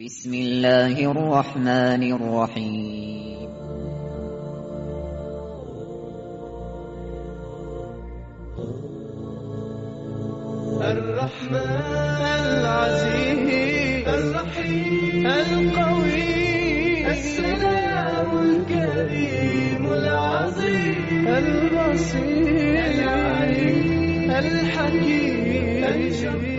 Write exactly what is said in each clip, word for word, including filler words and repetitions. بسم الله الرحمن الرحيم. الرحمن العزيز الرحيم القوي السلام الكريم العظيم البصير العليم الحكيم الجميل.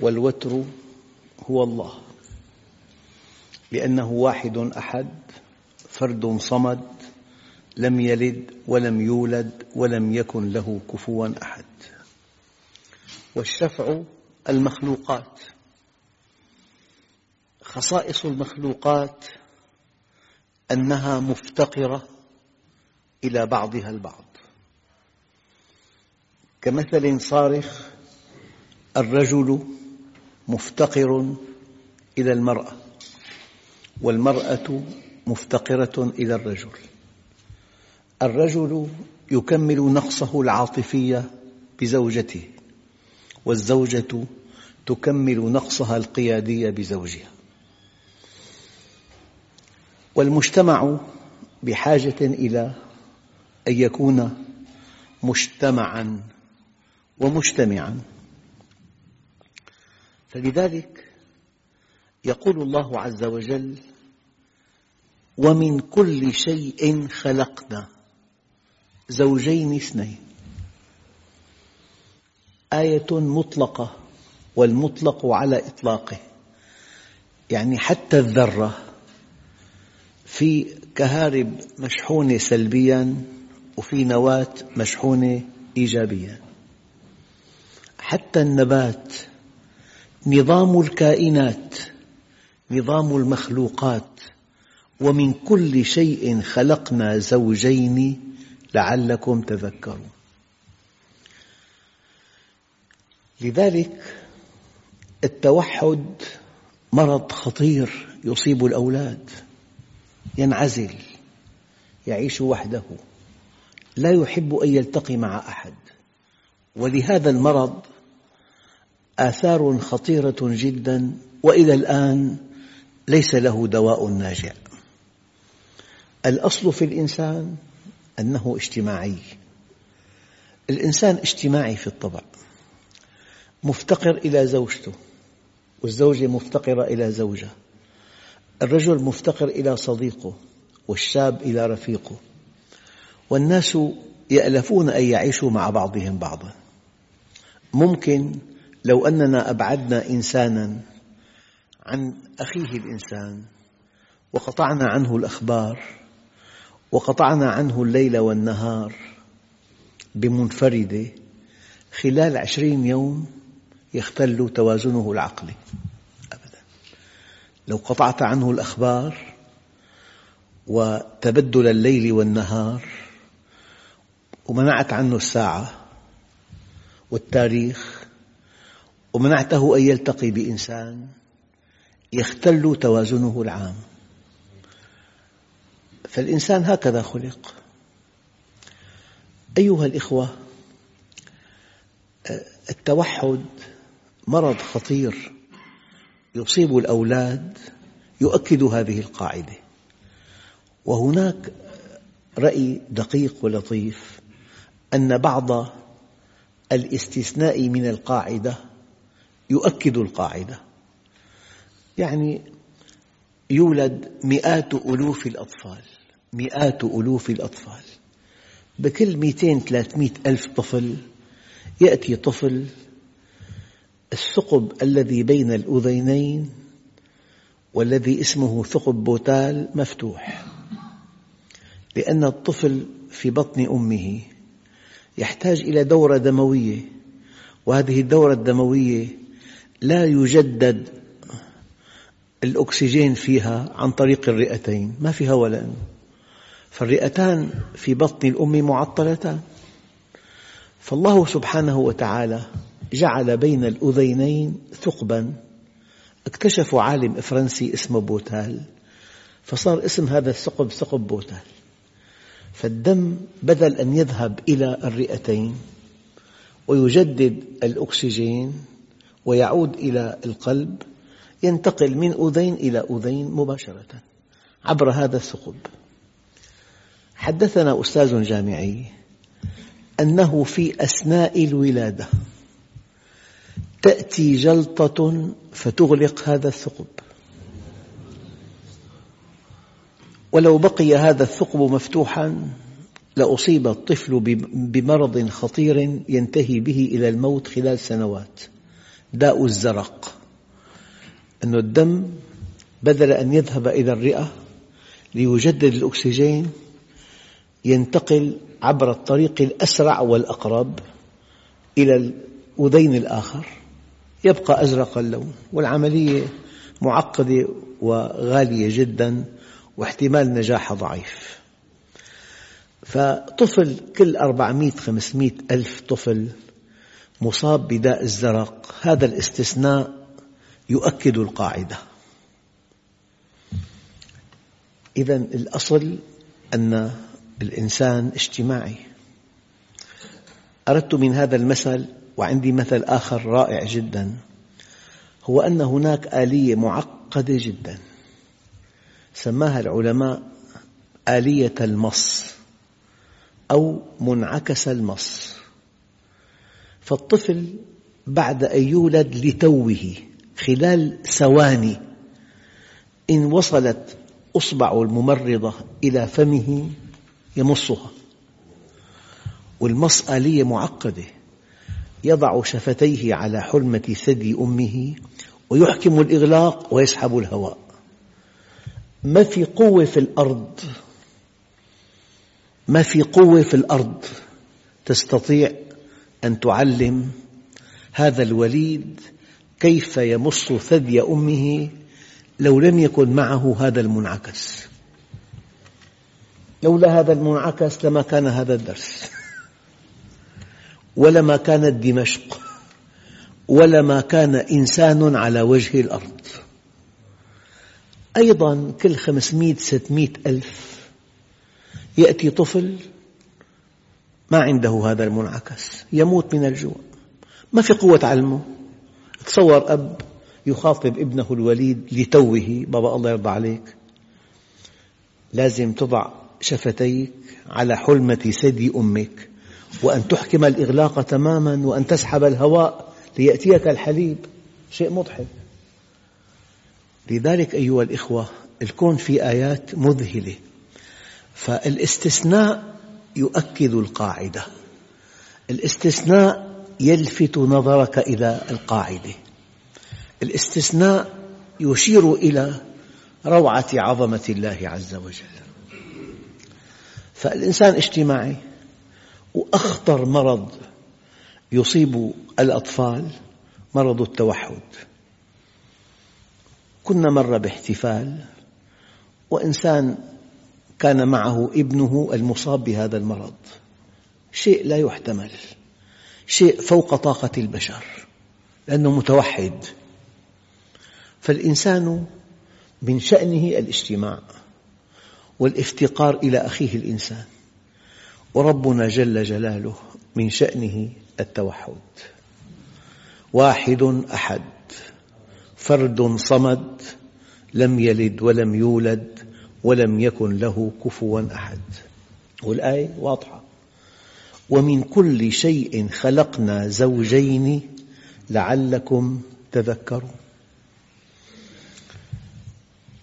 والوتر هو الله، لأنه واحد أحد، فرد صمد، لم يلد ولم يولد ولم يكن له كفواً أحد. والشفع المخلوقات، خصائص المخلوقات أنها مفتقرة إلى بعضها البعض، كمثل صارخ: الرجل مفتقر إلى المرأة، والمرأة مفتقرة إلى الرجل. الرجل يكمل نقصه العاطفي بزوجته، والزوجة تكمل نقصها القيادي بزوجها. والمجتمع بحاجة إلى أن يكون مجتمعاً ومجتمعاً. فلذلك يقول الله عز وجل: ومن كل شيء خلقنا زوجين اثنين. آية مطلقة، والمطلق على إطلاقه، يعني حتى الذرة في كهارب مشحونة سلبياً وفي نواة مشحونة إيجابياً. حتى النبات، نظام الكائنات، نظام المخلوقات. ومن كل شيء خلقنا زوجين لعلكم تذكرون. لذلك التوحد مرض خطير يصيب الأولاد، ينعزل، يعيش وحده، لا يحب أن يلتقي مع أحد. ولهذا المرض آثار خطيرة جداً، وإلى الآن ليس له دواء ناجع. الأصل في الإنسان أنه اجتماعي. الإنسان اجتماعي في الطبع، مفتقر إلى زوجته، والزوجة مفتقرة إلى زوجها، الرجل مفتقر إلى صديقه، والشاب إلى رفيقه. والناس يألفون أن يعيشوا مع بعضهم بعضاً. ممكن لو أننا أبعدنا إنساناً عن أخيه الإنسان، وقطعنا عنه الأخبار، وقطعنا عنه الليل والنهار بمنفردة، خلال عشرين يوم يختل توازنه العقلي أبداً. لو قطعت عنه الأخبار وتبدل الليل والنهار، ومنعت عنه الساعة والتاريخ، ومنعته أن يلتقي بإنسان، يختل توازنه العام. فالإنسان هكذا خلق. أيها الإخوة، التوحد مرض خطير يصيب الأولاد، يؤكد هذه القاعدة. وهناك رأي دقيق ولطيف أن بعض الاستثناء من القاعدة يؤكد القاعدة، يعني يولد مئات ألوف الأطفال، مئات ألوف الأطفال، بكل مئتين ثلاثمئة ألف طفل يأتي طفل الثقب الذي بين الأذنين والذي اسمه ثقب بوتال مفتوح، لأن الطفل في بطن أمه يحتاج إلى دورة دموية، وهذه الدورة الدموية لا يجدد الأكسجين فيها عن طريق الرئتين، ما في هواء لأنه، فالرئتان في بطن الأم معطلتان، فالله سبحانه وتعالى جعل بين الأذينين ثقباً. اكتشفوا عالم فرنسي اسمه بوتال، فصار اسم هذا الثقب ثقب بوتال. فالدم بدل أن يذهب إلى الرئتين ويجدد الأكسجين ويعود إلى القلب، ينتقل من أذين إلى أذين مباشرة عبر هذا الثقب. حدثنا أستاذ جامعي أنه في أثناء الولادة تأتي جلطة فتغلق هذا الثقب، ولو بقي هذا الثقب مفتوحاً لأصيب الطفل بمرض خطير ينتهي به إلى الموت خلال سنوات، داء الزرق، أن الدم بدل أن يذهب إلى الرئة ليجدد الأكسجين ينتقل عبر الطريق الأسرع والأقرب إلى الأذين الآخر، يبقى أزرق اللون. والعملية معقدة وغالية جداً واحتمال نجاحها ضعيف. فطفل كل أربعمائة خمسمائة ألف طفل مصاب بداء الزرق، هذا الاستثناء يؤكد القاعدة. إذن الأصل أن الإنسان اجتماعي. أردت من هذا المثل، وعندي مثل آخر رائع جداً، هو أن هناك آلية معقدة جداً سماها العلماء آلية المص أو منعكس المص. فالطفل بعد أن يولد لتوه خلال ثواني إن وصلت أصبعه الممرضة إلى فمه يمصها، والمص آلية معقدة، يضع شفتيه على حلمة ثدي أمه ويحكم الإغلاق ويسحب الهواء. ما في قوة في الأرض، ما في قوة في الأرض تستطيع أن تعلم هذا الوليد كيف يمص ثدي أمه لو لم يكن معه هذا المنعكس. لولا هذا المنعكس لما كان هذا الدرس، ولما كانت دمشق، ولما كان إنسان على وجه الأرض. أيضاً كل خمسمائة ستمائة ألف يأتي طفل ما عنده هذا المنعكس يموت من الجوع، ما في قوة علمه. تصور أب يخاطب ابنه الوليد لتوه: بابا الله يرضى عليك، لازم تضع شفتيك على حلمة ثدي أمك وأن تحكم الإغلاق تماماً وأن تسحب الهواء ليأتيك الحليب. شيء مضحك. لذلك أيها الإخوة، الكون في آيات مذهلة، فالاستثناء يؤكد القاعدة، الاستثناء يلفت نظرك إلى القاعدة، الاستثناء يشير إلى روعة عظمة الله عز وجل. فالإنسان اجتماعي، وأخطر مرض يصيب الأطفال مرض التوحد. كنا مرة باحتفال وإنسان كان معه ابنه المصاب بهذا المرض، شيء لا يحتمل، شيء فوق طاقة البشر لأنه متوحد. فالإنسان من شأنه الاجتماع والافتقار إلى أخيه الإنسان، وربنا جل جلاله من شأنه التوحد. واحد أحد، فرد صمد، لم يلد ولم يولد ولم يكن له كفواً أحد. والآية واضحة: ومن كل شيء خلقنا زوجين لعلكم تذكرون.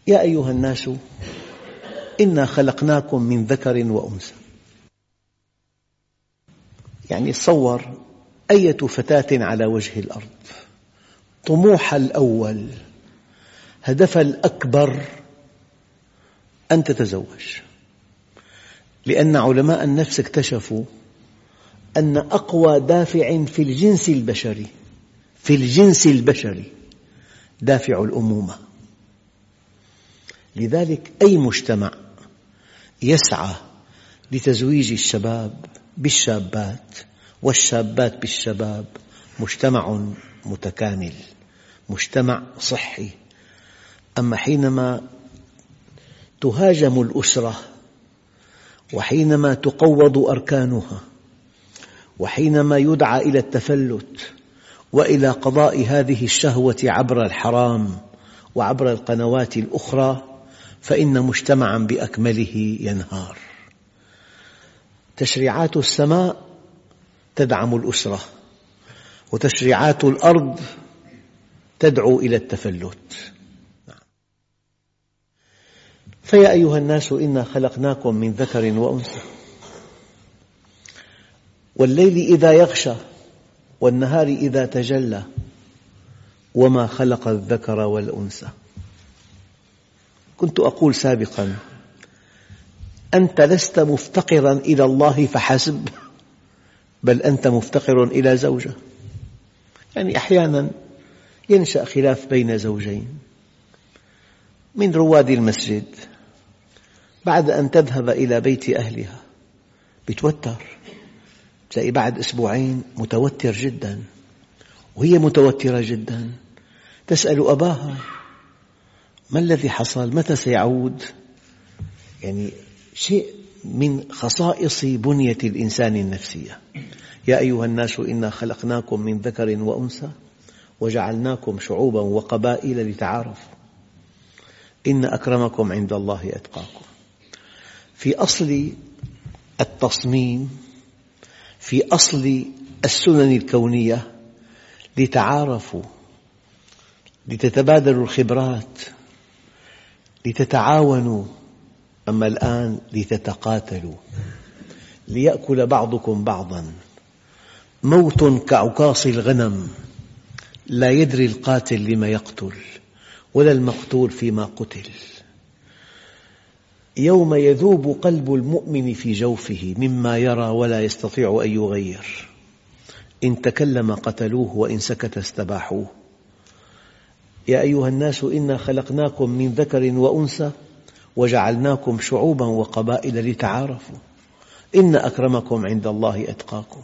يا أيها الناس إنا خلقناكم من ذكر وأنثى. يعني تصور أية فتاة على وجه الأرض، طموحها الأول، هدفها الأكبر أن تتزوج، لأن علماء النفس اكتشفوا أن أقوى دافع في الجنس البشري في الجنس البشري دافع الأمومة. لذلك أي مجتمع يسعى لتزويج الشباب بالشابات والشابات بالشباب مجتمع متكامل، مجتمع صحي. أما حينما تهاجم الأسرة، وحينما تقوض أركانها، وحينما يدعى إلى التفلت وإلى قضاء هذه الشهوة عبر الحرام وعبر القنوات الأخرى، فإن مجتمعاً بأكمله ينهار. تشريعات السماء تدعم الأسرة، وتشريعات الأرض تدعو إلى التفلت. فيا أيها الناس إنا خلقناكم من ذكر وأنثى، والليل إذا يغشى والنهار إذا تجلى، وما خلق الذكر والأنثى. كنت أقول سابقاً: أنت لست مفتقراً إلى الله فحسب، بل أنت مفتقر إلى زوجة. يعني أحياناً ينشأ خلاف بين زوجين من رواد المسجد، بعد أن تذهب إلى بيت أهلها بتوتر، تلاقي بعد أسبوعين متوتر جداً وهي متوترة جداً، تسأل أباها: ما الذي حصل؟ متى سيعود؟ يعني شيء من خصائص بنية الإنسان النفسية. يا أيها الناس إنا خلقناكم من ذكر وأنثى وجعلناكم شعوباً وقبائل لتعارفوا إن أكرمكم عند الله أتقاكم. في أصل التصميم، في أصل السنن الكونية: لتعارفوا، لتتبادلوا الخبرات، لتتعاونوا. أما الآن لتتقاتلوا، ليأكل بعضكم بعضاً، موت كعكاص الغنم، لا يدري القاتل لما يقتل ولا المقتول فيما قتل. يوم يذوب قلب المؤمن في جوفه مما يرى ولا يستطيع أن يغير، إن تكلم قتلوه وإن سكت استباحوه. يا أيها الناس إنا خلقناكم من ذكر وأنثى وجعلناكم شعوباً وقبائل لتعارفوا إن أكرمكم عند الله أتقاكم.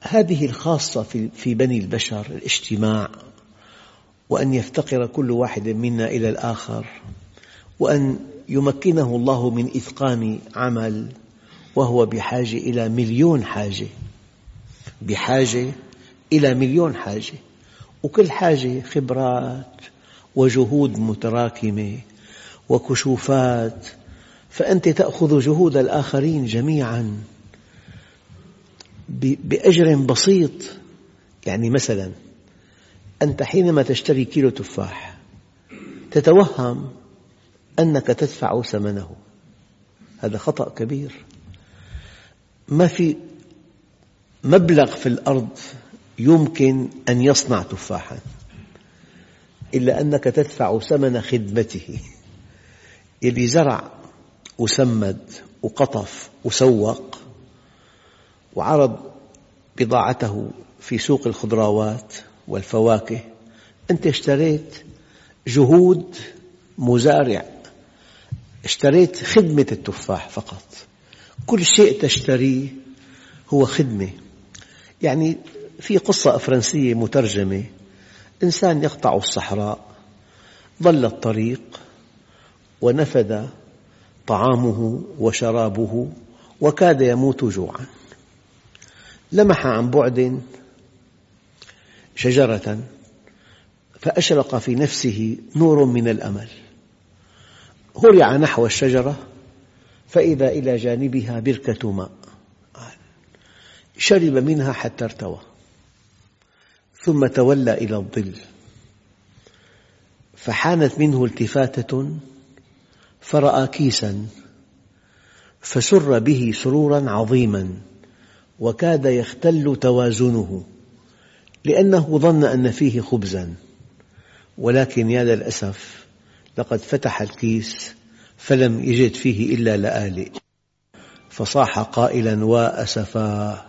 هذه الخاصة في بني البشر، الاجتماع، وأن يفتقر كل واحد منا إلى الآخر، وأن يمكنه الله من إتقان عمل، وهو بحاجة إلى مليون حاجة، بحاجة إلى مليون حاجة، وكل حاجة خبرات وجهود متراكمة وكشوفات، فأنت تأخذ جهود الآخرين جميعاً بأجر بسيط. يعني مثلاً أنت حينما تشتري كيلو تفاح تتوهم أنك تدفع ثمنه، هذا خطأ كبير. ما في مبلغ في الأرض يمكن أن يصنع تفاحاً إلا أنك تدفع ثمن خدمته. يلي زرع وسمد وقطف وسوق وعرض بضاعته في سوق الخضروات والفواكه، أنت اشتريت جهود مزارع، اشتريت خدمة التفاح فقط. كل شيء تشتريه هو خدمة. يعني في قصة فرنسية مترجمة: إنسان يقطع الصحراء، ضل الطريق ونفد طعامه وشرابه وكاد يموت جوعاً، لمح عن بعد شجرة فأشرق في نفسه نور من الأمل، هرع نحو الشجرة فإذا إلى جانبها بركة ماء، شرب منها حتى ارتوى ثم تولى إلى الظل، فحانت منه التفاتة فرأى كيساً فسر به سروراً عظيماً وكاد يختل توازنه لأنه ظن أن فيه خبزاً، ولكن يا للأسف لقد فتح الكيس فلم يجد فيه إلا لآلئ، فصاح قائلا وأسفا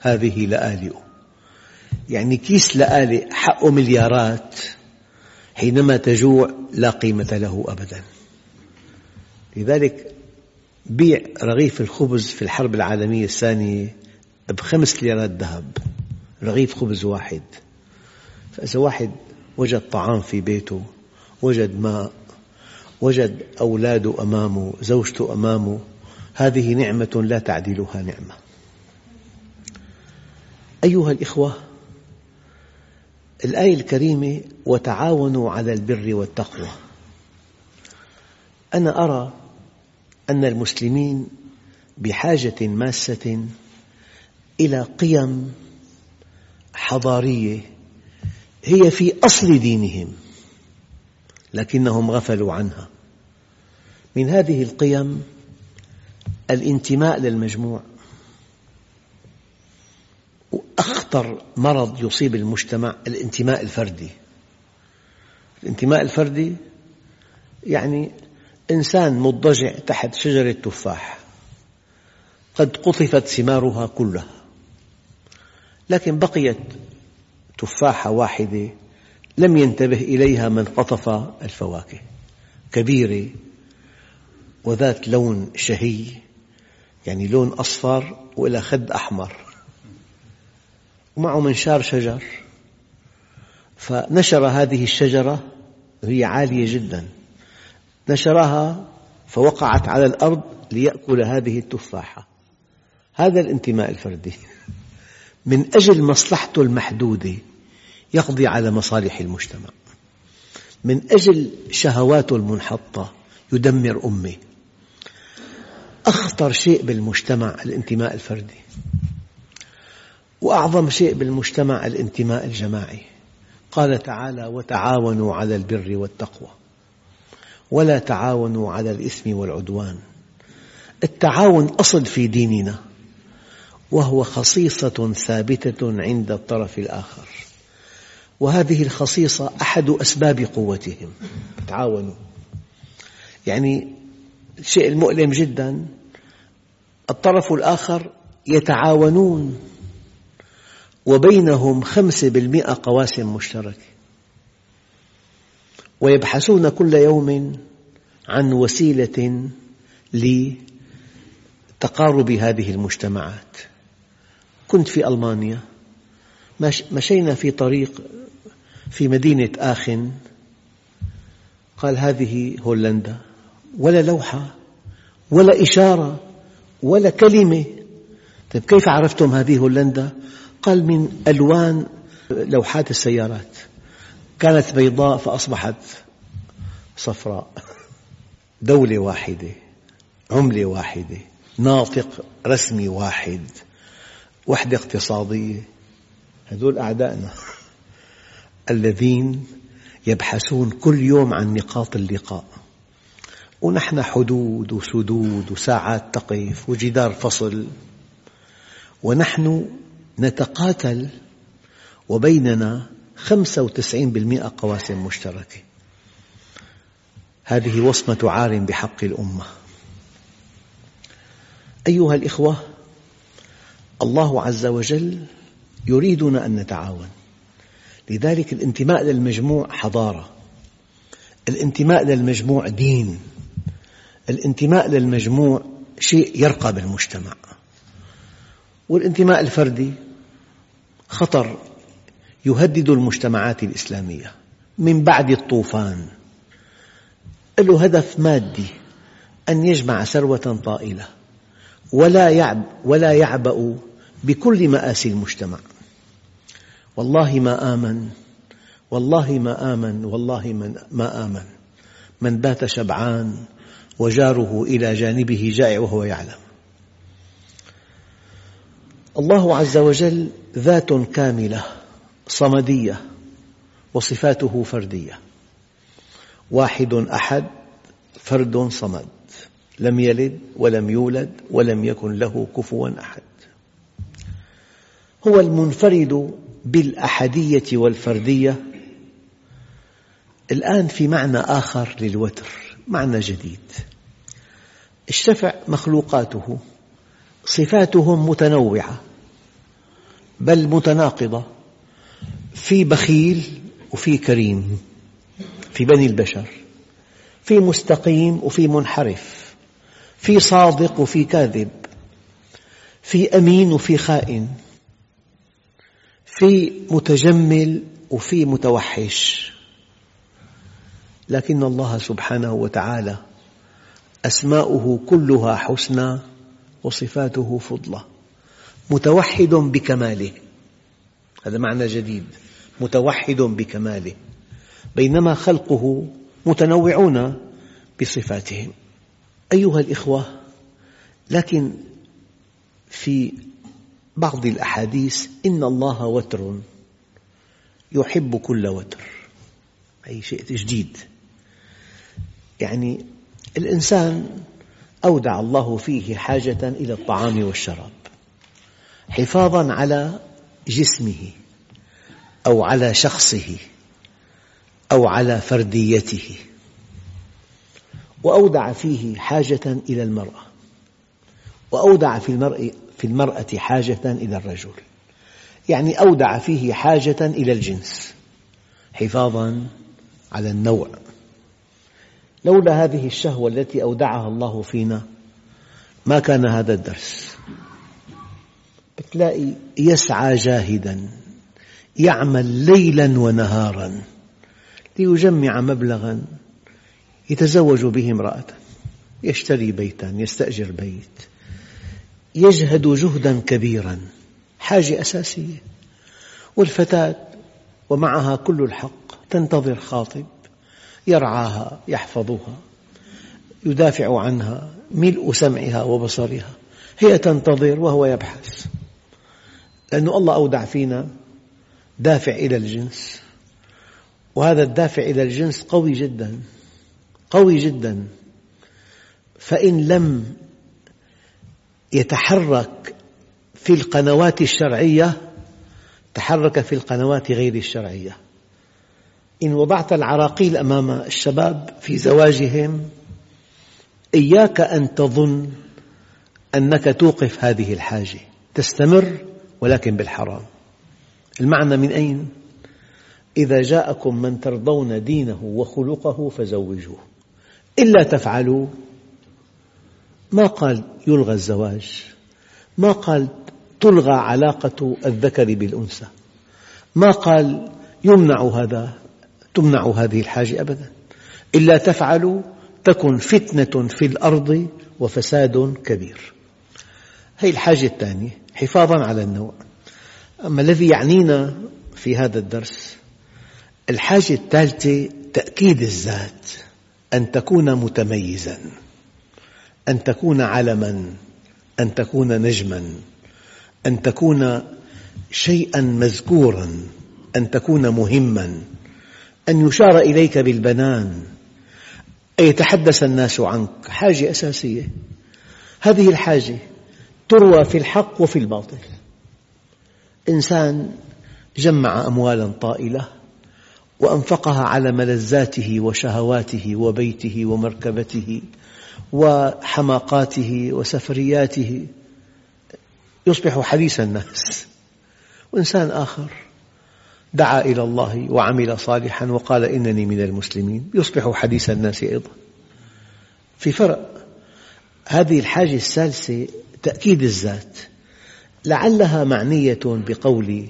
هذه لآلئ. يعني كيس لآلئ حقه مليارات، حينما تجوع لا قيمة له أبدا. لذلك بيع رغيف الخبز في الحرب العالمية الثانية بخمس ليرات ذهب، رغيف خبز واحد. فإذا واحد وجد طعام في بيته، وجد ماء، وجد أولاده أمامه، زوجته أمامه، هذه نعمة لا تعدلها نعمة. أيها الإخوة، الآية الكريمة وتعاونوا على البر والتقوى، أنا أرى أن المسلمين بحاجة ماسة إلى قيم حضارية هي في أصل دينهم لكنهم غفلوا عنها. من هذه القيم الانتماء للمجموع، وأخطر مرض يصيب المجتمع الانتماء الفردي. الانتماء الفردي يعني إنسان مضجع تحت شجرة تفاح قد قطفت ثمارها كلها، لكن بقيت تفاحة واحدة لم ينتبه إليها من قطف الفواكه، كبيرة وذات لون شهي، يعني لون أصفر وإلى خد أحمر، ومعه منشار شجر، فنشر هذه الشجرة وهي عالية جدا، نشرها فوقعت على الأرض ليأكل هذه التفاحة. هذا الانتماء الفردي، من أجل مصلحته المحدودة يقضي على مصالح المجتمع، من أجل شهواته المنحطة يدمر أمه. أخطر شيء بالمجتمع الانتماء الفردي، وأعظم شيء بالمجتمع الانتماء الجماعي. قال تعالى وتعاونوا على البر والتقوى ولا تعاونوا على الإثم والعدوان. التعاون أصل في ديننا، وهو خصيصة ثابتة عند الطرف الآخر، وهذه الخصيصة أحد أسباب قوتهم. تعاونوا، يعني الشيء المؤلم جدا الطرف الآخر يتعاونون وبينهم خمسة بالمئة قواسم مشتركة، ويبحثون كل يوم عن وسيلة لتقارب هذه المجتمعات. كنت في ألمانيا، مشينا في طريق في مدينة آخن، قال هذه هولندا، ولا لوحة ولا إشارة ولا كلمة. طيب كيف عرفتم هذه هولندا؟ قال من ألوان لوحات السيارات، كانت بيضاء فأصبحت صفراء. دولة واحدة، عملة واحدة، ناطق رسمي واحد، وحدة اقتصادية. هذول أعدائنا الذين يبحثون كل يوم عن نقاط اللقاء، ونحن حدود وسدود وساعات تقف وجدار فصل، ونحن نتقاتل وبيننا خمسة وتسعين بالمئة قواسم مشتركة. هذه وصمة عار بحق الأمة. أيها الإخوة، الله عز وجل يريدنا أن نتعاون. لذلك الانتماء للمجموع حضارة، الانتماء للمجموع دين، الانتماء للمجموع شيء يرقى بالمجتمع، والانتماء الفردي خطر يهدد المجتمعات الإسلامية من بعد الطوفان. له هدف مادي، أن يجمع ثروة طائلة ولا يعب ولا يعبأ بكل مآسي المجتمع. والله ما آمن، والله ما آمن، والله ما آمن من بات شبعان وجاره إلى جانبه جائع وهو يعلم. الله عز وجل ذات كاملة صمدية، وصفاته فردية، واحد أحد، فرد صمد، لم يلد ولم يولد ولم يكن له كفوا أحد. هو المنفرد بالأحدية والفردية. الآن في معنى آخر للوتر، معنى جديد. الشفع مخلوقاته صفاتهم متنوعة بل متناقضة، في بخيل وفي كريم في بني البشر، في مستقيم وفي منحرف، في صادق وفي كاذب، في أمين وفي خائن، في متجمل وفي متوحش. لكن الله سبحانه وتعالى أسماؤه كلها حسنى وصفاته فضلة، متوحد بكماله، هذا معنى جديد، متوحد بكماله، بينما خلقه متنوعون بصفاتهم. أيها الإخوة، لكن في بعض الأحاديث إن الله وتر يحب كل وتر، أي شيء جديد. يعني الإنسان أودع الله فيه حاجة إلى الطعام والشراب حفاظاً على جسمه أو على شخصه أو على فرديته، وأودع فيه حاجة إلى المرأة، وأودع في المرأة حاجة إلى الرجل، يعني أودع فيه حاجة إلى الجنس حفاظاً على النوع. لولا هذه الشهوة التي أودعها الله فينا ما كان هذا الدرس. بتلاقي يسعى جاهداً، يعمل ليلاً ونهاراً ليجمع مبلغاً يتزوج به امرأة، يشتري بيتاً، يستأجر بيت، يجهد جهداً كبيراً، حاجة أساسية. والفتاة ومعها كل الحق تنتظر خاطب يرعاها، يحفظها، يدافع عنها، ملء سمعها وبصرها، هي تنتظر وهو يبحث، لأن الله أودع فينا دافع إلى الجنس، وهذا الدافع إلى الجنس قوي جداً قوي جداً. فإن لم يتحرك في القنوات الشرعية تحرك في القنوات غير الشرعية. إن وضعت العراقيل أمام الشباب في زواجهم، إياك أن تظن أنك توقف هذه الحاجة، تستمر ولكن بالحرام. المعنى من أين؟ إذا جاءكم من ترضون دينه وخلقه فزوجوه، إلا تفعلوا. ما قال يلغى الزواج، ما قال تلغى علاقة الذكر بالأنثى، ما قال يمنع هذا تمنع هذه الحاجة أبداً، إلا تفعلوا تكن فتنة في الأرض وفساد كبير. هذه الحاجة الثانية حفاظاً على النوع. أما الذي يعنينا في هذا الدرس الحاجة الثالثة، تأكيد الذات، أن تكون متميزاً، أن تكون علماً، أن تكون نجماً، أن تكون شيئاً مذكوراً، أن تكون مهماً، أن يشار إليك بالبنان، أن يتحدث الناس عنك، حاجة أساسية. هذه الحاجة تروى في الحق وفي الباطل. إنسان جمع أموالاً طائلة وأنفقها على ملذاته وشهواته وبيته ومركبته وحماقاته وسفرياته، يصبح حديث الناس. وإنسان آخر دعا إلى الله وعمل صالحاً وقال إنني من المسلمين، يصبح حديث الناس أيضاً، في فرق. هذه الحاجة الثالثة تأكيد الذات، لعلها معنية بقول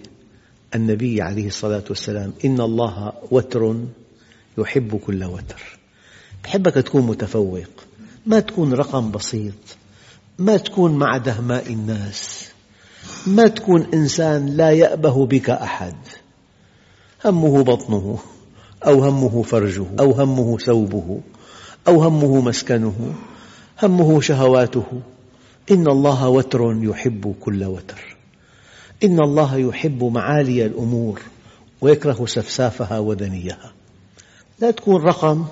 النبي عليه الصلاة والسلام إن الله وتر يحب كل وتر. بحبك تكون متفوق، ما تكون رقم بسيط، ما تكون مع دهماء الناس، ما تكون إنسان لا يأبه بك أحد، همه بطنه أو همه فرجه أو همه ثوبه أو همه مسكنه، همه شهواته. إن الله وتر يحب كل وتر. إن الله يحب معالي الأمور ويكره سفسافها ودنيها. لا تكون رقم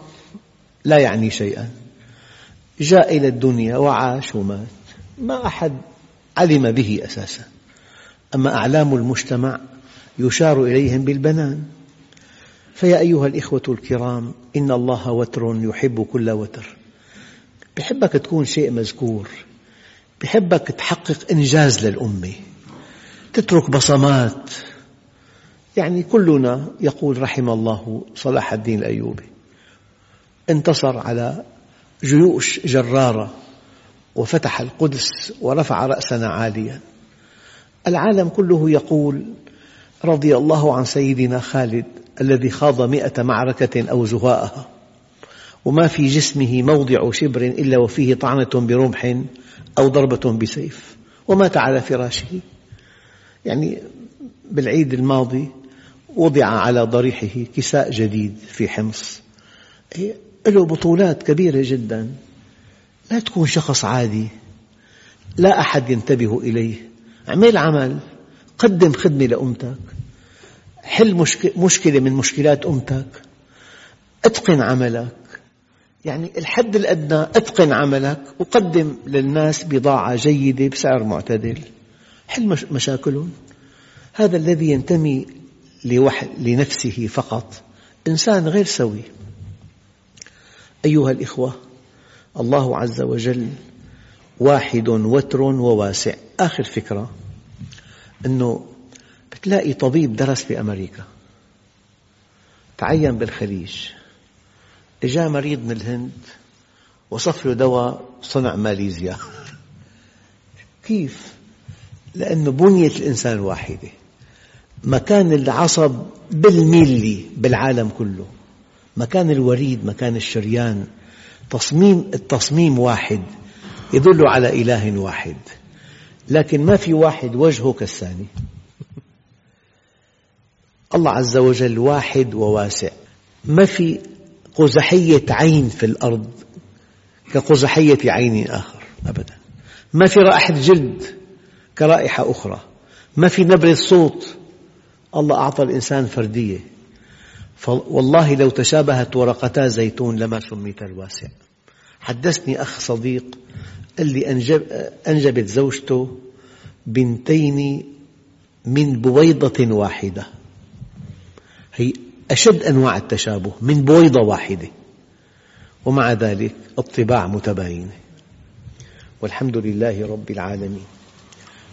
لا يعني شيئاً، جاء إلى الدنيا وعاش ومات، ما أحد علم به أساساً. أما أعلام المجتمع يشار إليهم بالبنان. فيا أيها الإخوة الكرام، إن الله وتر يحب كل وتر. بحبك تكون شيء مذكور، بحبك تحقق إنجاز للأمة، تترك بصمات. يعني كلنا يقول رحم الله صلاح الدين الأيوبي، انتصر على جيوش جرارة وفتح القدس ورفع رأسنا عاليا. العالم كله يقول رضي الله عن سيدنا خالد الذي خاض مئة معركة أو زهاءها وما في جسمه موضع شبر إلا وفيه طعنة برمح أو ضربة بسيف، ومات على فراشه. يعني بالعيد الماضي وضع على ضريحه كساء جديد في حمص. له بطولات كبيرة جدا، لا تكون شخص عادي لا أحد ينتبه إليه. اعمل عمل، قدم خدمة لأمتك، حل مشكلة من مشكلات أمتك، أتقن عملك. يعني الحد الأدنى أتقن عملك وقدم للناس بضاعة جيدة بسعر معتدل، حل مشاكلهم. هذا الذي ينتمي لنفسه فقط إنسان غير سوي. أيها الإخوة، الله عز وجل واحد وتر وواسع. آخر فكرة، أنه بتلاقي طبيب درس بأمريكا، تعين بالخليج، جاء مريض من الهند وصف له دواء صنع ماليزيا. كيف؟ لأنه بنية الإنسان واحدة. مكان العصب بالميلي بالعالم كله، مكان الوريد، مكان الشريان، تصميم التصميم واحد يدل على إله واحد، لكن ما في واحد وجهه كالثاني. الله عز وجل واحد وواسع، ما في قزحية عين في الأرض كقزحية عين آخر أبدا، ما في رائحة جلد كرائحة أخرى، ما في نبرة صوت. الله أعطى الإنسان فردية. والله لو تشابهت ورقتا زيتون لما سميت الواسع. حدثني أخ صديق قال لي أنجبت زوجته بنتين من بويضة واحدة. هي أشد أنواع التشابه، من بويضة واحدة، ومع ذلك الطباع متباينة. والحمد لله رب العالمين.